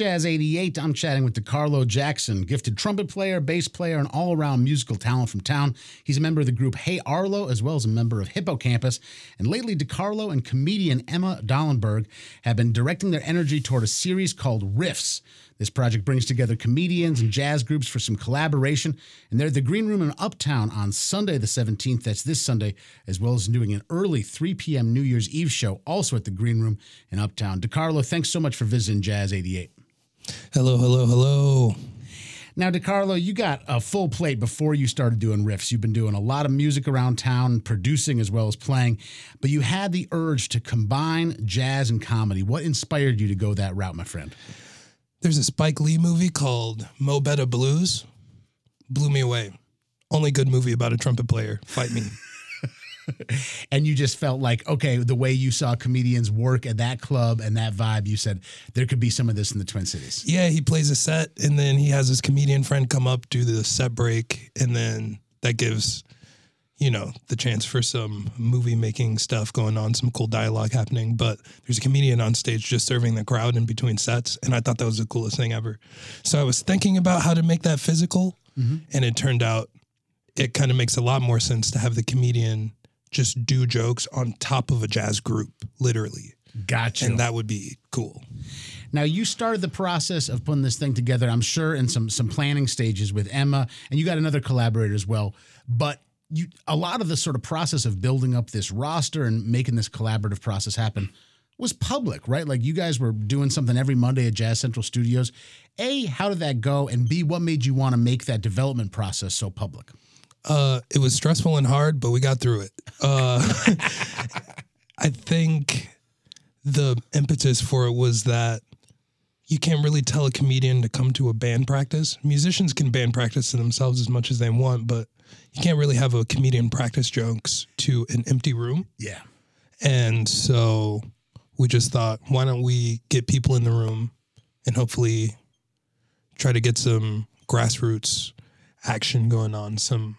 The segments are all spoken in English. Jazz 88, I'm chatting with DeCarlo Jackson, gifted trumpet player, bass player, and all-around musical talent from town. He's a member of the group Hey Arlo, as well as a member of Hippocampus. And lately, DeCarlo and comedian Emma Dahlenberg have been directing their energy toward a series called Riffs. This project brings together comedians and jazz groups for some collaboration, and they're at the Green Room in Uptown on Sunday the 17th, that's this Sunday, as well as doing an early 3 p.m. New Year's Eve show, also at the Green Room in Uptown. DeCarlo, thanks so much for visiting Jazz 88. Hello, hello, hello. Now, DeCarlo, you got a full plate before you started doing Riffs. You've been doing a lot of music around town, producing as well as playing, but you had the urge to combine jazz and comedy. What inspired you to go that route, my friend? There's a Spike Lee movie called Mo' Better Blues. Blew me away. Only good movie about a trumpet player. Fight me. And you just felt like, okay, the way you saw comedians work at that club and that vibe, you said, there could be some of this in the Twin Cities. Yeah, he plays a set, and then he has his comedian friend come up, do the set break, and then that gives, you know, the chance for some movie-making stuff going on, some cool dialogue happening. But there's a comedian on stage just serving the crowd in between sets, and I thought that was the coolest thing ever. So I was thinking about how to make that physical, and it turned out it kind of makes a lot more sense to have the comedian just do jokes on top of a jazz group, literally. Gotcha. And that would be cool. Now, you started the process of putting this thing together, I'm sure, in some planning stages with Emma, and you got another collaborator as well, but a lot of the sort of process of building up this roster and making this collaborative process happen was public, right? Like, you guys were doing something every Monday at Jazz Central Studios. A, how did that go? And B, what made you want to make that development process so public? It was stressful and hard, but we got through it. I think the impetus for it was that you can't really tell a comedian to come to a band practice. Musicians can band practice to themselves as much as they want, but you can't really have a comedian practice jokes to an empty room. Yeah. And so we just thought, why don't we get people in the room and hopefully try to get some grassroots action going on, some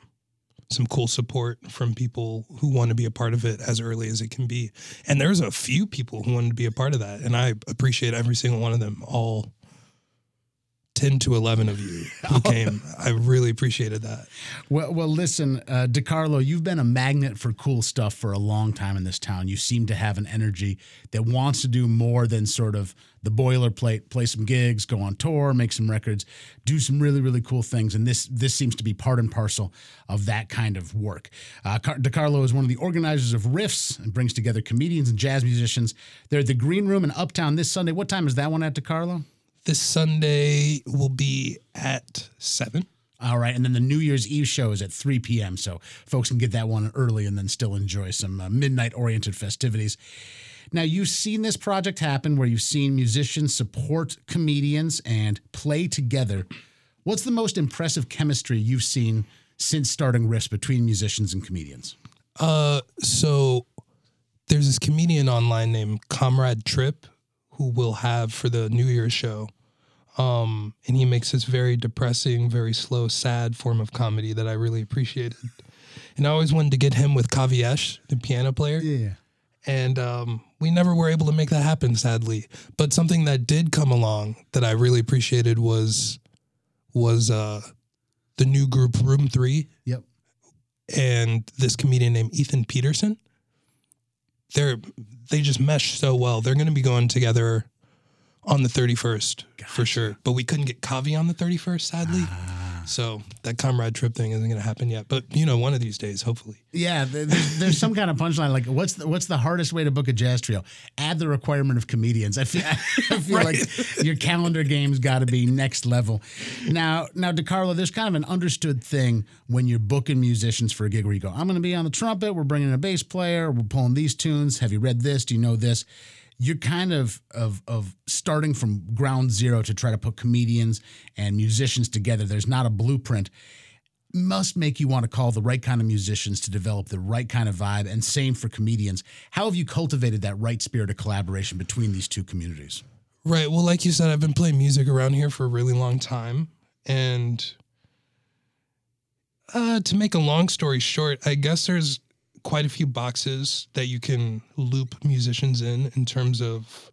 cool support from people who want to be a part of it as early as it can be. And there's a few people who wanted to be a part of that, and I appreciate every single one of them, all 10 to 11 of you who came. I really appreciated that. Well, listen, DeCarlo, you've been a magnet for cool stuff for a long time in this town. You seem to have an energy that wants to do more than sort of the boilerplate, play some gigs, go on tour, make some records, do some really, really cool things. And this seems to be part and parcel of that kind of work. DeCarlo is one of the organizers of Riffs and brings together comedians and jazz musicians. They're at the Green Room in Uptown this Sunday. What time is that one at, DeCarlo? This Sunday will be at 7. All right. And then the New Year's Eve show is at 3 p.m. So folks can get that one early and then still enjoy some midnight-oriented festivities. Now, you've seen this project happen where you've seen musicians support comedians and play together. What's the most impressive chemistry you've seen since starting Riffs between musicians and comedians? So there's this comedian online named Comrade Tripp, who will have for the New Year's show. And he makes this very depressing, very slow, sad form of comedy that I really appreciated. And I always wanted to get him with Kaviesh, the piano player. Yeah. And we never were able to make that happen, sadly. But something that did come along that I really appreciated was the new group Room 3. Yep. And this comedian named Ethan Peterson. They just mesh so well. They're going to be going together on the 31st, gotcha, for sure. But we couldn't get Kavi on the 31st, sadly. So that Comrade Trip thing isn't going to happen yet. But, you know, one of these days, hopefully. Yeah, there's some kind of punchline. Like, what's the hardest way to book a jazz trio? Add the requirement of comedians. I feel right? Like your calendar game's got to be next level. Now, DeCarlo, there's kind of an understood thing when you're booking musicians for a gig where you go, I'm going to be on the trumpet. We're bringing in a bass player. We're pulling these tunes. Have you read this? Do you know this? You're kind of starting from ground zero to try to put comedians and musicians together. There's not a blueprint. Must make you want to call the right kind of musicians to develop the right kind of vibe, and same for comedians. How have you cultivated that right spirit of collaboration between these two communities? Right. Well, like you said, I've been playing music around here for a really long time. And to make a long story short, I guess there's quite a few boxes that you can loop musicians in terms of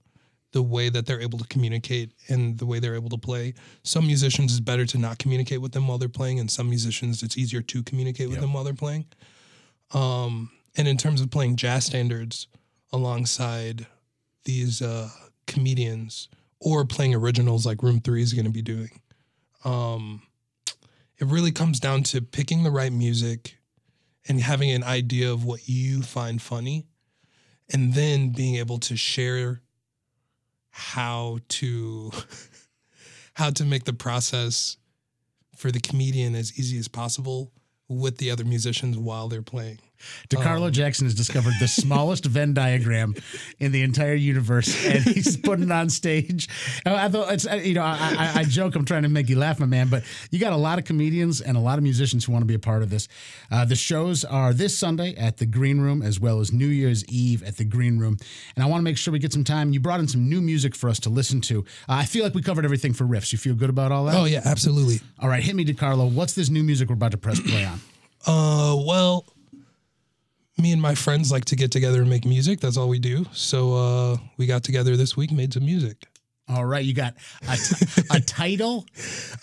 the way that they're able to communicate and the way they're able to play. Some musicians, it's better to not communicate with them while they're playing, and some musicians, it's easier to communicate with them while they're playing. And in terms of playing jazz standards alongside these comedians or playing originals like Room 3 is going to be doing, it really comes down to picking the right music and having an idea of what you find funny, and then being able to share how to make the process for the comedian as easy as possible with the other musicians while they're playing. DeCarlo Jackson has discovered the smallest Venn diagram in the entire universe, and he's putting it on stage. I joke, I'm trying to make you laugh, my man, but you got a lot of comedians and a lot of musicians who want to be a part of this. The shows are this Sunday at the Green Room, as well as New Year's Eve at the Green Room. And I want to make sure we get some time. You brought in some new music for us to listen to. I feel like we covered everything for Riffs. You feel good about all that? Oh, yeah, absolutely. All right, hit me, DeCarlo. What's this new music we're about to press play on? Well, me and my friends like to get together and make music. That's all we do. So we got together this week, made some music. All right. You got a title?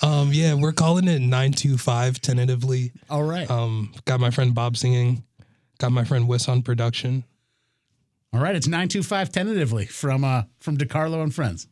Yeah, we're calling it 925 tentatively. All right. Got my friend Bob singing. Got my friend Wiss on production. All right. It's 925 tentatively from DeCarlo and Friends.